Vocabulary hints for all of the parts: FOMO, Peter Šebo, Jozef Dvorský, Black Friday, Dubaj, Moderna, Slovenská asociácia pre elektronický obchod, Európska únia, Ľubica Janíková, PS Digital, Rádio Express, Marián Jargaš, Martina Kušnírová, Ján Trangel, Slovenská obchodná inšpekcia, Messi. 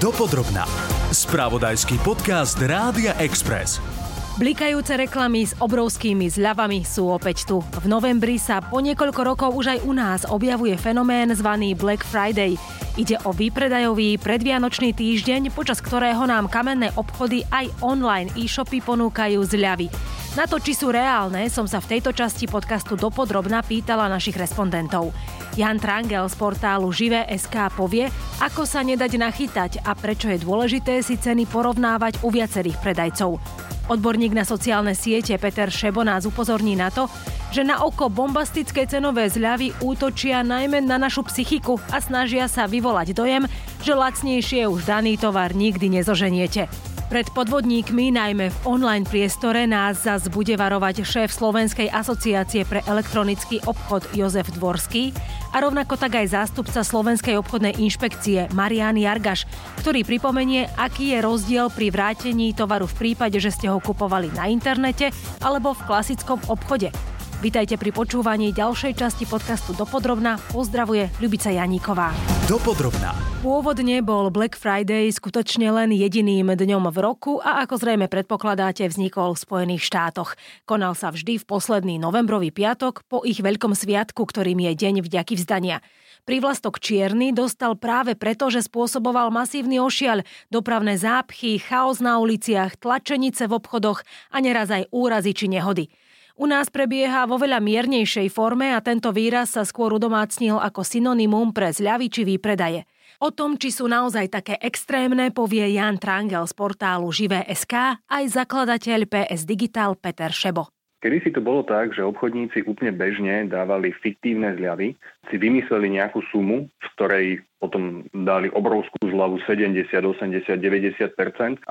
Dopodrobna. Spravodajský podcast Rádia Express. Blikajúce reklamy s obrovskými zľavami sú opäť tu. V novembri sa po niekoľko rokov už aj u nás objavuje fenomén zvaný Black Friday. Ide o výpredajový predvianočný týždeň, počas ktorého nám kamenné obchody aj online e-shopy ponúkajú zľavy. Na to, či sú reálne, som sa v tejto časti podcastu dopodrobna pýtala našich respondentov. Ján Trangel z portálu Živé.sk povie, ako sa nedať nachytať a prečo je dôležité si ceny porovnávať u viacerých predajcov. Odborník na sociálne siete Peter Šebo nás upozorní na to, že na oko bombastické cenové zľavy útočia najmä na našu psychiku a snažia sa vyvolať dojem, že lacnejšie už daný tovar nikdy nezoženiete. Pred podvodníkmi, najmä v online priestore, nás zas bude varovať šéf Slovenskej asociácie pre elektronický obchod Jozef Dvorský a rovnako tak aj zástupca Slovenskej obchodnej inšpekcie Marián Jargaš, ktorý pripomenie, aký je rozdiel pri vrátení tovaru v prípade, že ste ho kupovali na internete alebo v klasickom obchode. Vitajte pri počúvaní ďalšej časti podcastu Dopodrobna. Pozdravuje Ľubica Janíková. Dopodrobna. Pôvodne bol Black Friday skutočne len jediným dňom v roku a ako zrejme predpokladáte, vznikol v Spojených štátoch. Konal sa vždy v posledný novembrový piatok po ich veľkom sviatku, ktorým je Deň vďaky vzdania. Prívlastok čierny dostal práve preto, že spôsoboval masívny ošiaľ, dopravné zápchy, chaos na uliciach, tlačenice v obchodoch a neraz aj úrazy či nehody. U nás prebieha vo veľa miernejšej forme a tento výraz sa skôr udomácnil ako synonymum pre zľavy či výpredaje. O tom, či sú naozaj také extrémne, povie Ján Trangel z portálu Živé.sk aj zakladateľ PS Digital Peter Šebo. Kedy si to bolo tak, že obchodníci úplne bežne dávali fiktívne zľavy, si vymysleli nejakú sumu, v ktorej potom dali obrovskú zľavu 70, 80, 90%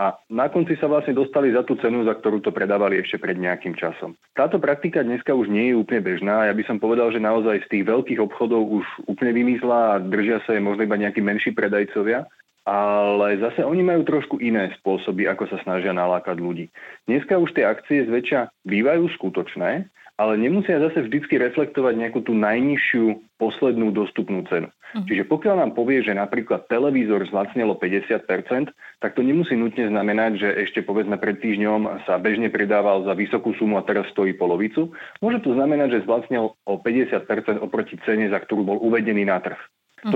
a na konci sa vlastne dostali za tú cenu, za ktorú to predávali ešte pred nejakým časom. Táto praktika dneska už nie je úplne bežná. Ja by som povedal, že naozaj z tých veľkých obchodov už úplne vymizla a držia sa jej možno iba nejakí menší predajcovia. Ale zase oni majú trošku iné spôsoby, ako sa snažia nalákať ľudí. Dneska už tie akcie zväčša bývajú skutočné, ale nemusia zase vždycky reflektovať nejakú tú najnižšiu poslednú dostupnú cenu. Čiže pokiaľ nám povie, že napríklad televízor zlacnelo 50%, tak to nemusí nutne znamenať, že ešte povedzme pred týždňom sa bežne predával za vysokú sumu a teraz stojí polovicu. Môže to znamenať, že zlacnel o 50% oproti cene, za ktorú bol uvedený na trh.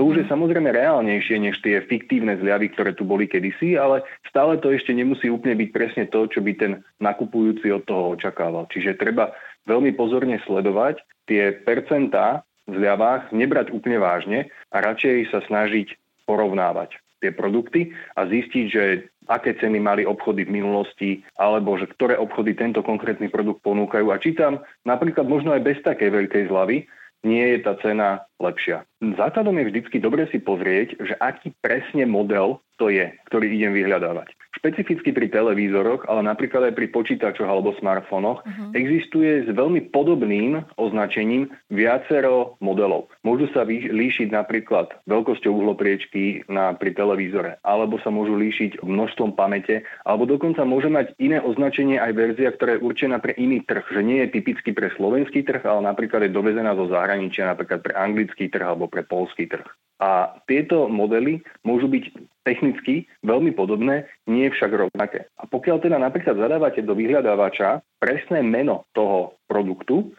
To už je samozrejme reálnejšie než tie fiktívne zľavy, ktoré tu boli kedysi, ale stále to ešte nemusí úplne byť presne to, čo by ten nakupujúci od toho očakával. Čiže treba veľmi pozorne sledovať tie percentá v zľavách, nebrať úplne vážne a radšej sa snažiť porovnávať tie produkty a zistiť, že aké ceny mali obchody v minulosti, alebo že ktoré obchody tento konkrétny produkt ponúkajú. A či tam napríklad možno aj bez takej veľkej zľavy nie je tá cena lepšia. Základom je vždycky dobre si pozrieť, že aký presne model to je, ktorý idem vyhľadávať. Špecificky pri televízoroch, ale napríklad aj pri počítačoch alebo smartfónoch existuje s veľmi podobným označením viacero modelov. Môžu sa líšiť napríklad veľkosťou uhlopriečky pri televízore, alebo sa môžu líšiť množstvom pamäte, alebo dokonca môže mať iné označenie aj verzia, ktorá je určená pre iný trh, že nie je typicky pre slovenský trh, ale napríklad je dovezená zo zahraničia, napríklad pre anglický trh alebo pre poľský trh. A tieto modely môžu byť technicky veľmi podobné, nie však rovnaké. A pokiaľ teda napríklad zadávate do vyhľadávača presné meno toho produktu,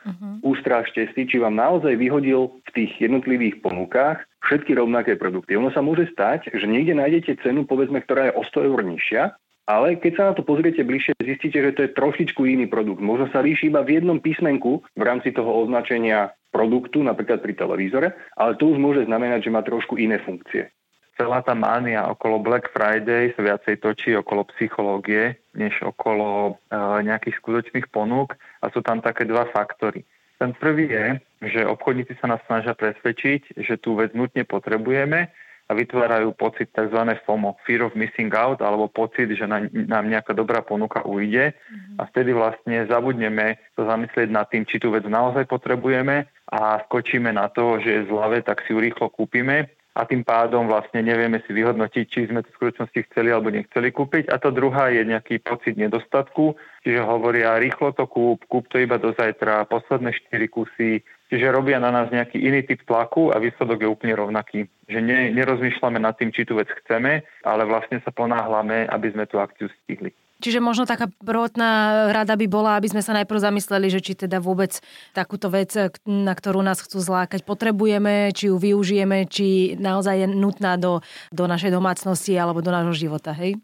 ústražte si, či vám naozaj vyhodil v tých jednotlivých ponukách všetky rovnaké produkty. Ono sa môže stať, že niekde nájdete cenu, povedzme, ktorá je o 100 eur nižšia, ale keď sa na to pozriete bližšie, zistíte, že to je trošičku iný produkt. Možno sa líši iba v jednom písmenku v rámci toho označenia produktu, napríklad pri televízore, ale to už môže znamenať, že má trošku iné funkcie. Celá tá mánia okolo Black Friday sa viacej točí okolo psychológie, než okolo nejakých skutočných ponúk a sú tam také dva faktory. Ten prvý je, že obchodníci sa nás snažia presvedčiť, že tú vec nutne potrebujeme, a vytvárajú pocit tzv. FOMO, Fear of Missing Out, alebo pocit, že nám nejaká dobrá ponuka ujde a vtedy vlastne zabudneme sa zamyslieť nad tým, či tú vec naozaj potrebujeme a skočíme na to, že je zľave, tak si ju rýchlo kúpime a tým pádom vlastne nevieme si vyhodnotiť, či sme to v skutočnosti chceli alebo nechceli kúpiť. A tá druhá je nejaký pocit nedostatku, čiže hovoria rýchlo to kúp to iba do zajtra, posledné 4 kusy, Čiže robia na nás nejaký iný typ tlaku a výsledok je úplne rovnaký. Že nerozmýšľame nad tým, či tú vec chceme, ale vlastne sa ponáhľame, aby sme tú akciu stihli. Čiže možno taká prvotná rada by bola, aby sme sa najprv zamysleli, že či teda vôbec takúto vec, na ktorú nás chcú zlákať, potrebujeme, či ju využijeme, či naozaj je nutná do našej domácnosti alebo do nášho života, hej?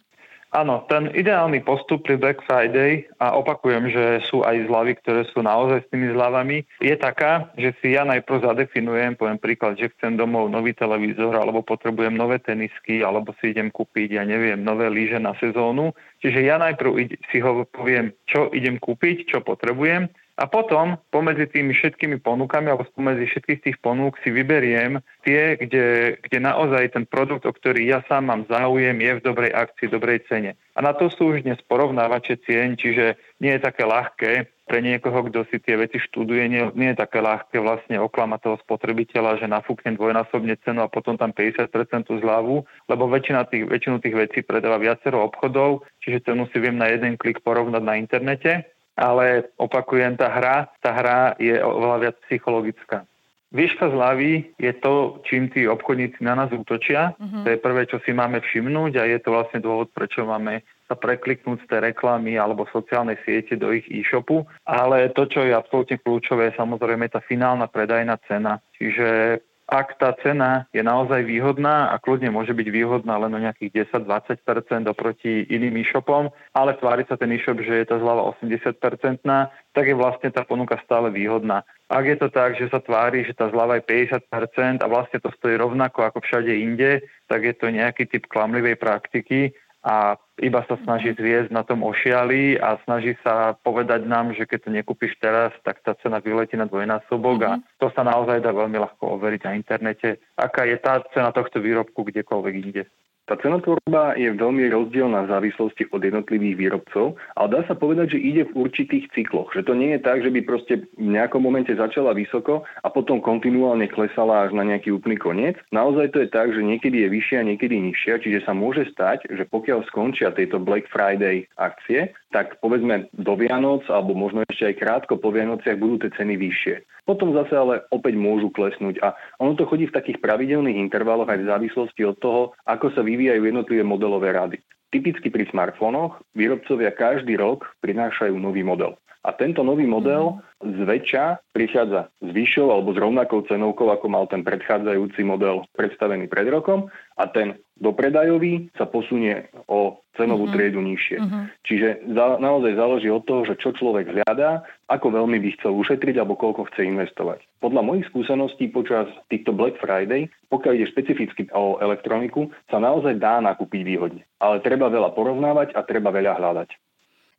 Áno, ten ideálny postup pri Black Friday, a opakujem, že sú aj zľavy, ktoré sú naozaj s tými zľavami, je taká, že si ja najprv zadefinujem, poviem príklad, že chcem domov nový televízor, alebo potrebujem nové tenisky, alebo si idem kúpiť, ja neviem, nové lyže na sezónu. Čiže ja najprv si ho poviem, čo idem kúpiť, čo potrebujem, a potom pomedzi tými všetkými ponukami, alebo pomedzi všetkých tých ponúk si vyberiem tie, kde naozaj ten produkt, o ktorý ja sám mám záujem, je v dobrej akcii, dobrej cene. A na to sú už dnes porovnávače cien, čiže nie je také ľahké pre niekoho, kto si tie veci študuje, nie je také ľahké vlastne oklamať toho spotrebiteľa, že nafúknem dvojnásobne cenu a potom tam 50% zľavu, lebo väčšinu tých vecí predáva viacero obchodov, čiže cenu si viem na jeden klik porovnať na internete. Ale opakujem, tá hra je oveľa viac psychologická. Výška zľavy je to, čím tí obchodníci na nás útočia. Mm-hmm. To je prvé, čo si máme všimnúť, a je to vlastne dôvod, prečo máme sa prekliknúť z tej reklamy alebo sociálnej siete do ich e-shopu. Ale to, čo je absolútne kľúčové, je samozrejme tá finálna predajná cena. Čiže ak tá cena je naozaj výhodná, a kľudne môže byť výhodná len o nejakých 10-20% oproti iným e-shopom, ale tvári sa ten e-shop, že je tá zľava 80%, tak je vlastne tá ponuka stále výhodná. Ak je to tak, že sa tvári, že tá zľava je 50% a vlastne to stojí rovnako ako všade inde, tak je to nejaký typ klamlivej praktiky a iba sa snaží zviesť na tom ošiali a snaží sa povedať nám, že keď to nekúpiš teraz, tak tá cena vyletí na dvojnásobok, a to sa naozaj dá veľmi ľahko overiť na internete, aká je tá cena tohto výrobku kdekoľvek inde. Tá cenotvorba je veľmi rozdielna v závislosti od jednotlivých výrobcov, ale dá sa povedať, že ide v určitých cykloch. Že to nie je tak, že by proste v nejakom momente začala vysoko a potom kontinuálne klesala až na nejaký úplný koniec. Naozaj to je tak, že niekedy je vyššia, niekedy nižšia, čiže sa môže stať, že pokiaľ skončia tieto Black Friday akcie, tak povedzme do Vianoc alebo možno ešte aj krátko po Vianociach budú tie ceny vyššie. Potom zase ale opäť môžu klesnúť, a ono to chodí v takých pravidelných intervaloch aj v závislosti od toho, ako sa vyvíjajú jednotlivé modelové rady. Typicky pri smartfónoch výrobcovia každý rok prinášajú nový model. A tento nový model zväčša prichádza s vyššou alebo s rovnakou cenovkou, ako mal ten predchádzajúci model predstavený pred rokom, a ten dopredajový sa posunie o cenovú triedu nižšie. Čiže naozaj záleží od toho, že čo človek hľadá, ako veľmi by chcel ušetriť alebo koľko chce investovať. Podľa mojich skúseností počas týchto Black Friday, pokiaľ ide špecificky o elektroniku, sa naozaj dá nakúpiť výhodne. Ale treba veľa porovnávať a treba veľa hľadať.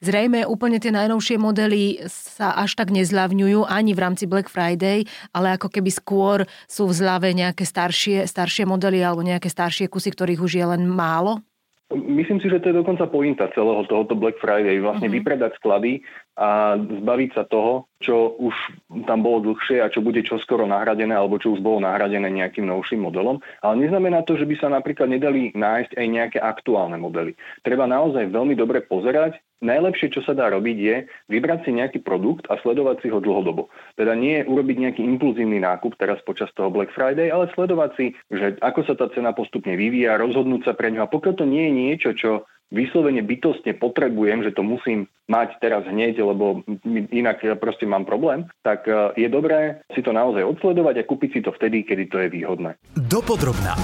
Zrejme úplne tie najnovšie modely sa až tak nezľavňujú ani v rámci Black Friday, ale ako keby skôr sú v zľave nejaké staršie modely alebo nejaké staršie kusy, ktorých už je len málo? Myslím si, že to je dokonca pointa celého tohoto Black Friday. Vlastne vypredať sklady a zbaviť sa toho, čo už tam bolo dlhšie a čo bude čoskoro nahradené alebo čo už bolo nahradené nejakým novším modelom. Ale neznamená to, že by sa napríklad nedali nájsť aj nejaké aktuálne modely. Treba naozaj veľmi dobre pozerať. Najlepšie, čo sa dá robiť, je vybrať si nejaký produkt a sledovať si ho dlhodobo. Teda nie urobiť nejaký impulzívny nákup teraz počas toho Black Friday, ale sledovať si, že ako sa tá cena postupne vyvíja, rozhodnúť sa pre ňu. A pokiaľ to nie je niečo, čo vyslovene bytostne potrebujem, že to musím mať teraz hneď, lebo inak ja proste mám problém, tak je dobré si to naozaj odsledovať a kúpiť si to vtedy, kedy to je výhodné. Dopodrobná.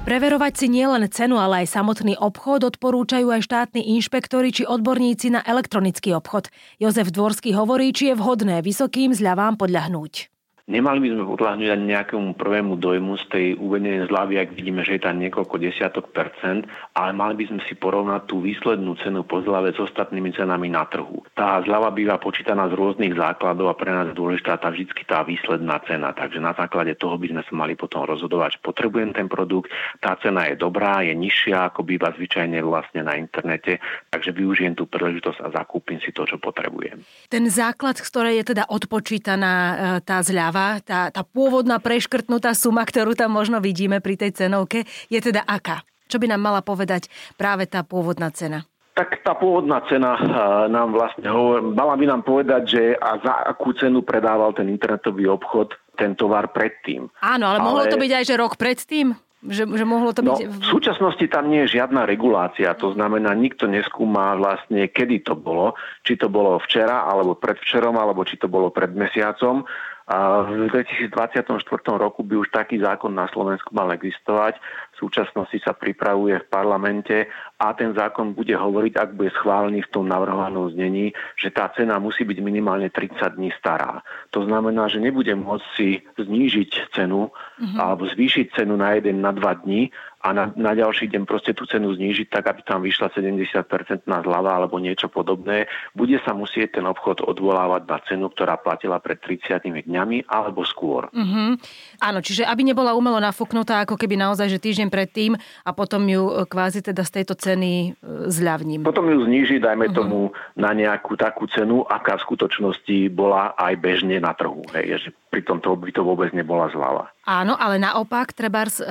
Preverovať si nielen cenu, ale aj samotný obchod odporúčajú aj štátni inšpektori či odborníci na elektronický obchod. Jozef Dvorský hovorí, či je vhodné vysokým zľavám podľahnúť. Nemali by sme podľahnúť ani nejakému prvému dojmu z tej uvedenej zľavy, ak vidíme, že je tam niekoľko desiatok percent, ale mali by sme si porovnať tú výslednú cenu po zľave s ostatnými cenami na trhu. Tá zľava býva počítaná z rôznych základov a pre nás je dôležitá tá vždycky tá výsledná cena, takže na základe toho by sme sa mali potom rozhodovať, potrebujem ten produkt, tá cena je dobrá, je nižšia, ako býva zvyčajne vlastne na internete, takže využijem tú príležitosť a zakúpim si to, čo potrebujem. Ten základ, z ktorej je teda odpočítaná tá zľava, tá pôvodná preškrtnutá suma, ktorú tam možno vidíme pri tej cenovke, je teda aká? Čo by nám mala povedať práve tá pôvodná cena? Tak tá pôvodná cena nám vlastne mala by nám povedať, že a za akú cenu predával ten internetový obchod ten tovar predtým. Áno, ale mohlo to byť aj, že rok predtým? Že mohlo to byť... V súčasnosti tam nie je žiadna regulácia, to znamená, nikto neskúma vlastne, kedy to bolo. Či to bolo včera, alebo predvčerom, alebo či to bolo pred mesiacom. A v 2024 roku by už taký zákon na Slovensku mal existovať. V súčasnosti sa pripravuje v parlamente a ten zákon bude hovoriť, ak bude schválený v tom navrhovanom znení, že tá cena musí byť minimálne 30 dní stará. To znamená, že nebude môcť si znížiť cenu alebo zvýšiť cenu na 1 na 2 dní a na ďalší deň proste tú cenu znížiť tak, aby tam vyšla 70% zľava alebo niečo podobné. Bude sa musieť ten obchod odvolávať na cenu, ktorá platila pred 30 dňami alebo skôr. Áno, čiže aby nebola umelo nafúknutá, ako keby naozaj, že týždeň predtým a potom ju kvázi teda z tejto ceny zľavním. Potom ju zníži, dajme tomu, na nejakú takú cenu, aká v skutočnosti bola aj bežne na trhu. Hej, pri tomto by to vôbec nebola zľava. Áno, ale naopak, trebárs,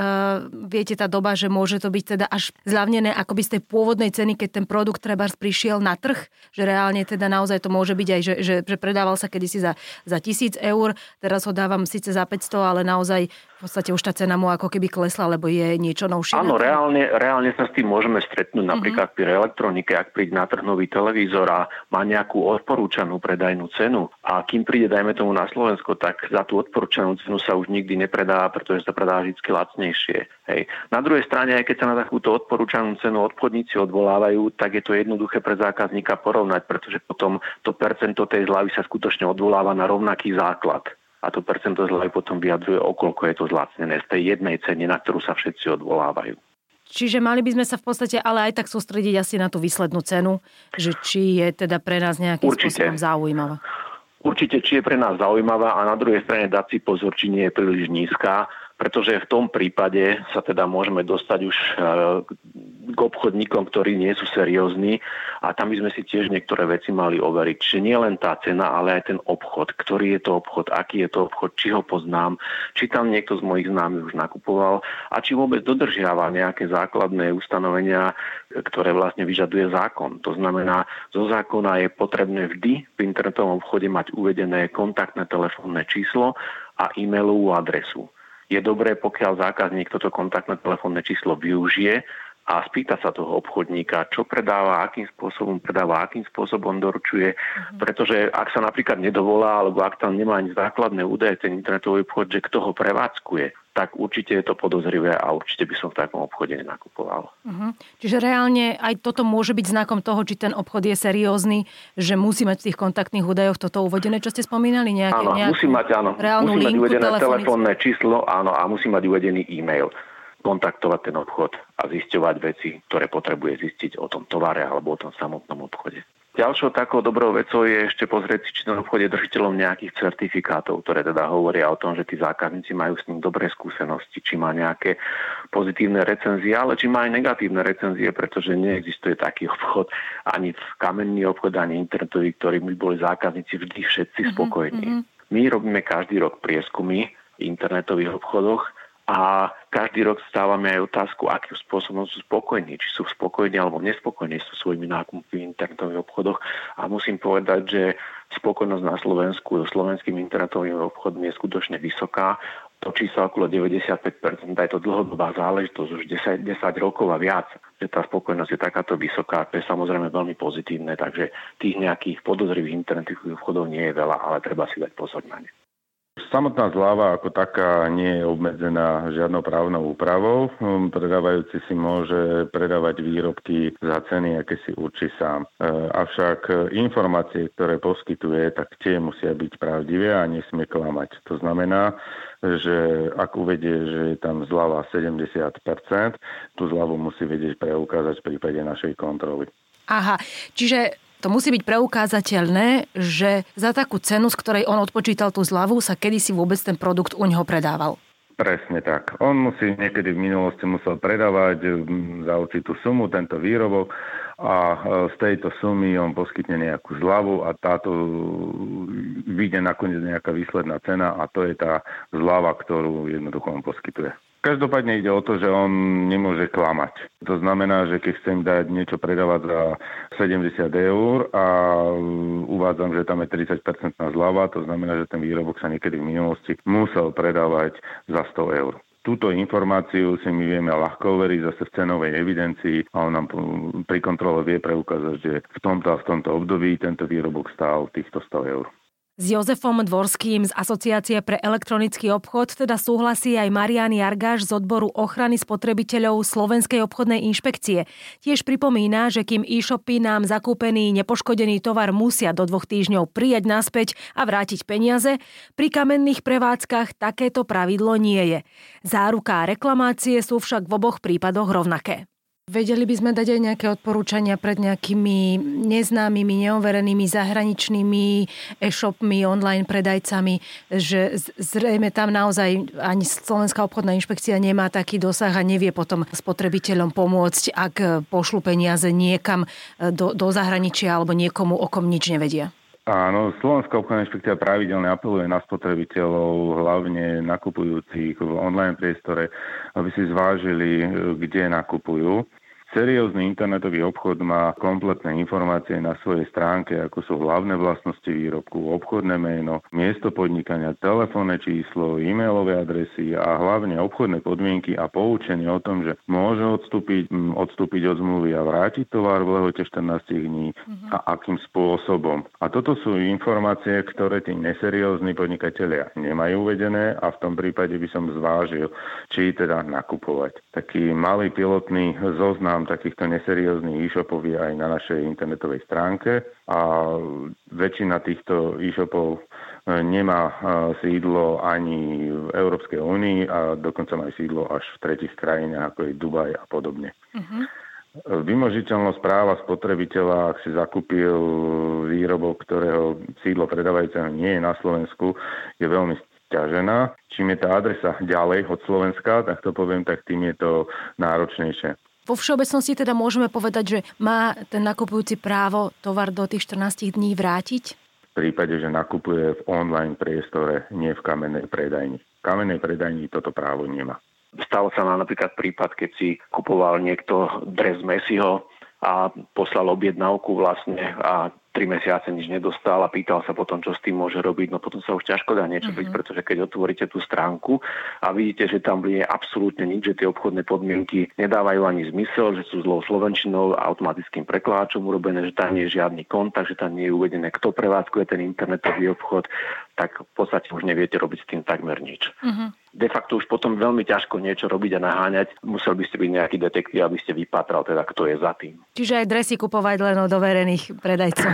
viete, tá doba, že môže to byť teda až zľavnené akoby z tej pôvodnej ceny, keď ten produkt trebárs prišiel na trh, že reálne teda naozaj to môže byť aj, že predával sa kedysi za 1000 eur, teraz ho dávam síce za 500, ale naozaj v podstate už tá cena mu ako keby klesla, lebo je niečo novšie. Áno, reálne sa s tým môžeme stretnúť napríklad pri elektronike, ak príde na trh nový televízor a má nejakú odporúčanú predajnú cenu a kým príde, dajme tomu, na Slovensko, tak za tú odporúčanú cenu sa už nikdy nepredá, pretože sa predá vždy lacnejšie. Hej. Na druhej strane, aj keď sa na takúto odporúčanú cenu obchodníci odvolávajú, tak je to jednoduché pre zákazníka porovnať, pretože potom to percento tej zľavy sa skutočne odvoláva na rovnaký základ. A to percento zľavy potom vyjadruje, okoľko je to zlacnené z tej jednej ceny, na ktorú sa všetci odvolávajú. Čiže mali by sme sa v podstate ale aj tak sústrediť asi na tú výslednú cenu, že či je teda pre nás nejakým spôsobom zaujímavá. Určite, či je pre nás zaujímavá a na druhej strane dať si pozor, či nie je príliš nízka, pretože v tom prípade sa teda môžeme dostať už k obchodníkom, ktorí nie sú seriózni a tam by sme si tiež niektoré veci mali overiť. Čiže nie len tá cena, ale aj ten obchod. Ktorý je to obchod, aký je to obchod, či ho poznám, či tam niekto z mojich známych už nakupoval a či vôbec dodržiava nejaké základné ustanovenia, ktoré vlastne vyžaduje zákon. To znamená, zo zákona je potrebné vždy v internetovom obchode mať uvedené kontaktné telefónne číslo a e-mailovú adresu. Je dobré, pokiaľ zákazník toto kontaktné telefónne číslo využije a spýta sa toho obchodníka, čo predáva, akým spôsobom doručuje, pretože ak sa napríklad nedovolá, alebo ak tam nemá ani základné údaje, ten internetový obchod, že kto ho prevádzkuje, tak určite je to podozrivé a určite by som v takom obchode nenakupoval. Čiže reálne aj toto môže byť znakom toho, či ten obchod je seriózny, že musí mať v tých kontaktných údajoch toto uvedené, čo ste spomínali? Musí mať uvedené telefónne číslo, a musí mať uvedený e-mail. Kontaktovať ten obchod a zisťovať veci, ktoré potrebuje zistiť o tom tovare alebo o tom samotnom obchode. Ďalšou takou dobrou vecou je ešte pozrieť si, či ten obchod je držiteľom nejakých certifikátov, ktoré teda hovoria o tom, že tí zákazníci majú s ním dobré skúsenosti, či má nejaké pozitívne recenzie, ale či má aj negatívne recenzie, pretože neexistuje taký obchod, ani v kamenný obchod, ani internetový, ktorými boli zákazníci vždy všetci spokojní. My robíme každý rok prieskumy v internetových obchodoch a každý rok stávame aj otázku, akým spôsobom sú spokojní, či sú spokojní alebo nespokojní so svojimi nákupmi v internetových obchodoch. A musím povedať, že spokojnosť na Slovensku so slovenskými internetovými obchodmi je skutočne vysoká. Točí sa okolo 95%, aj to dlhodobá záležitosť, už 10 rokov a viac, že tá spokojnosť je takáto vysoká, to je samozrejme veľmi pozitívne, takže tých nejakých podozrivých internetových obchodov nie je veľa, ale treba si dať pozor na ne. Samotná zľava ako taká nie je obmedzená žiadnou právnou úpravou. Predávajúci si môže predávať výrobky za ceny, aké si určí sám. Avšak informácie, ktoré poskytuje, tak tie musia byť pravdivé a nesmie klamať. To znamená, že ak uvedie, že je tam zľava 70%, tú zľavu musí vedieť preukázať v prípade našej kontroly. Aha, čiže... To musí byť preukázateľné, že za takú cenu, z ktorej on odpočítal tú zľavu, sa kedysi vôbec ten produkt u neho predával. Presne tak. On musí niekedy v minulosti musel predávať za určitú sumu tento výrobok a z tejto sumy on poskytne nejakú zľavu a táto vyjde nakoniec nejaká výsledná cena a to je tá zľava, ktorú jednoducho on poskytuje. Každopádne ide o to, že on nemôže klamať. To znamená, že keď chcem dať niečo predávať za 70 eur a uvádzam, že tam je 30% zľava, to znamená, že ten výrobok sa niekedy v minulosti musel predávať za 100 eur. Túto informáciu si my vieme ľahko overiť zase v cenovej evidencii a on nám pri kontrole vie preukázať, že v tomto a v tomto období tento výrobok stál týchto 100 eur. S Jozefom Dvorským z Asociácie pre elektronický obchod teda súhlasí aj Marián Jargaš z odboru ochrany spotrebiteľov Slovenskej obchodnej inšpekcie. Tiež pripomína, že kým e-shopy nám zakúpený nepoškodený tovar musia do 2 týždňov prijať naspäť a vrátiť peniaze, pri kamenných prevádzkach takéto pravidlo nie je. Záruka a reklamácie sú však v oboch prípadoch rovnaké. Vedeli by sme dať aj nejaké odporúčania pred nejakými neznámymi, neoverenými zahraničnými e-shopmi, online predajcami, že zrejme tam naozaj ani Slovenská obchodná inšpekcia nemá taký dosah a nevie potom spotrebiteľom pomôcť, ak pošlu peniaze niekam do zahraničia alebo niekomu, o kom nič nevedia. Áno, Slovenská obchodná inšpekcia pravidelne apeluje na spotrebiteľov, hlavne nakupujúcich v online priestore, aby si zvážili, kde nakupujú. Seriózny internetový obchod má kompletné informácie na svojej stránke, ako sú hlavné vlastnosti výrobku, obchodné meno, miesto podnikania, telefónne číslo, e-mailové adresy a hlavne obchodné podmienky a poučenie o tom, že môže odstúpiť od zmluvy a vrátiť tovar v lehote 14 dní a akým spôsobom. A toto sú informácie, ktoré tí neseriózni podnikatelia nemajú uvedené a v tom prípade by som zvážil, či teda nakupovať. Taký malý pilotný zoznam takýchto neserióznych e-shopov je aj na našej internetovej stránke a väčšina týchto e-shopov nemá sídlo ani v Európskej únii a dokonca majú sídlo až v tretích krajinách, ako je Dubaj a podobne. Vymožiteľnosť práva spotrebiteľa, ak si zakúpil výrobok, ktorého sídlo predávajúceho nie je na Slovensku, je veľmi ťažená. Čím je tá adresa ďalej od Slovenska, tak to poviem, tak tým je to náročnejšie. Vo všeobecnosti teda môžeme povedať, že má ten nakupujúci právo tovar do tých 14 dní vrátiť? V prípade, že nakupuje v online priestore, nie v kamennej predajni. V kamennej predajni toto právo nemá. Stalo sa nám napríklad prípad, keď si kupoval niekto dres Messiho a poslal objednávku vlastne a 3 mesiace nič nedostal a pýtal sa potom, čo s tým môže robiť. No potom sa už ťažko dá niečo byť, pretože keď otvoríte tú stránku a vidíte, že tam nie je absolútne nič, že tie obchodné podmienky nedávajú ani zmysel, že sú zlou slovenčinou a automatickým prekláčom urobené, že tam nie je žiadny kontakt, že tam nie je uvedené, kto prevádzkuje ten internetový obchod, tak v podstate už neviete robiť s tým takmer nič. De facto už potom veľmi ťažko niečo robiť a naháňať. Musel by ste byť nejaký detektív, aby ste vypátral teda, kto je za tým. Čiže aj dresy kupovať len od overených predajcov.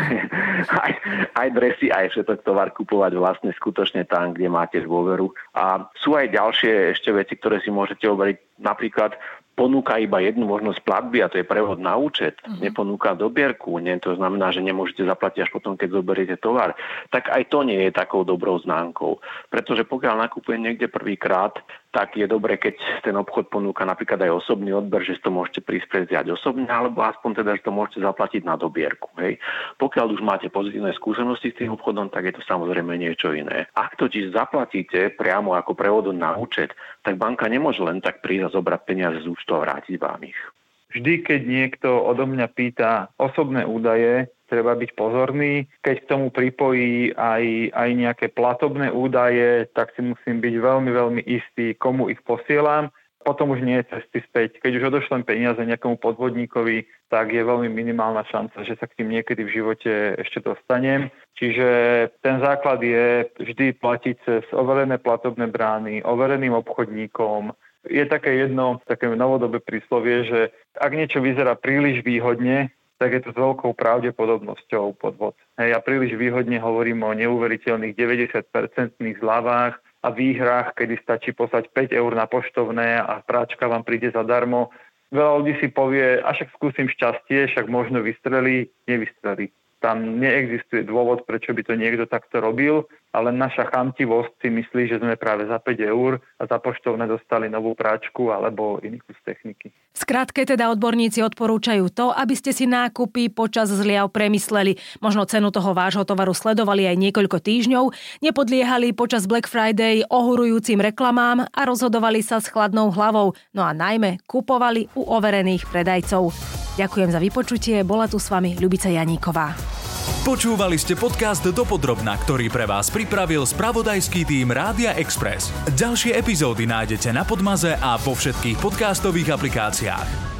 Aj dresy, aj všetok tovar kupovať vlastne skutočne tam, kde máte dôveru. A sú aj ďalšie ešte veci, ktoré si môžete overiť. Napríklad ponúka iba jednu možnosť platby a to je prevod na účet. Neponúka dobierku, to znamená, že nemôžete zaplatiť až potom, keď zoberiete tovar. Tak aj to nie je takou dobrou známkou. Pretože pokiaľ nakúpujem niekde prvýkrát, tak je dobre, keď ten obchod ponúka napríklad aj osobný odber, že si to môžete prísť osobne, alebo aspoň teda, že to môžete zaplatiť na dobierku. Hej. Pokiaľ už máte pozitívne skúsenosti s tým obchodom, tak je to samozrejme niečo iné. Ak totiž zaplatíte priamo ako prevodom na účet, tak banka nemôže len tak prísť a zobrať peniaze z účtu a vrátiť vám ich. Vždy, keď niekto odo mňa pýta osobné údaje, treba byť pozorný. Keď k tomu pripojí aj nejaké platobné údaje, tak si musím byť veľmi, veľmi istý, komu ich posielam. Potom už nie je cesty späť. Keď už odošlem peniaze nejakomu podvodníkovi, tak je veľmi minimálna šanca, že sa k tým niekedy v živote ešte dostanem. Čiže ten základ je vždy platiť cez overené platobné brány, overeným obchodníkom. Je také jedno, také novodobé príslovie, že ak niečo vyzerá príliš výhodne, tak je to s veľkou pravdepodobnosťou podvod. Ja príliš výhodne hovorím o neuveriteľných 90% zľavách a výhrách, kedy stačí poslať 5 eur na poštovné a práčka vám príde zadarmo. Veľa ľudí si povie, a však skúsim šťastie, však možno vystrelí, nevystrelí. Tam neexistuje dôvod, prečo by to niekto takto robil, ale naša chamtivosť si myslí, že sme práve za 5 eur a za poštovné dostali novú práčku alebo iný kus techniky. V skratke teda odborníci odporúčajú to, aby ste si nákupy počas zliav premysleli. Možno cenu toho vášho tovaru sledovali aj niekoľko týždňov, nepodliehali počas Black Friday ohurujúcim reklamám a rozhodovali sa s chladnou hlavou. No a najmä kupovali u overených predajcov. Ďakujem za vypočutie, bola tu s vami Ľubica Janíková. Počúvali ste podcast Dopodrobna, ktorý pre vás pripravil spravodajský tím Rádia Express. Ďalšie epizódy nájdete na Podmaze a vo všetkých podcastových aplikáciách.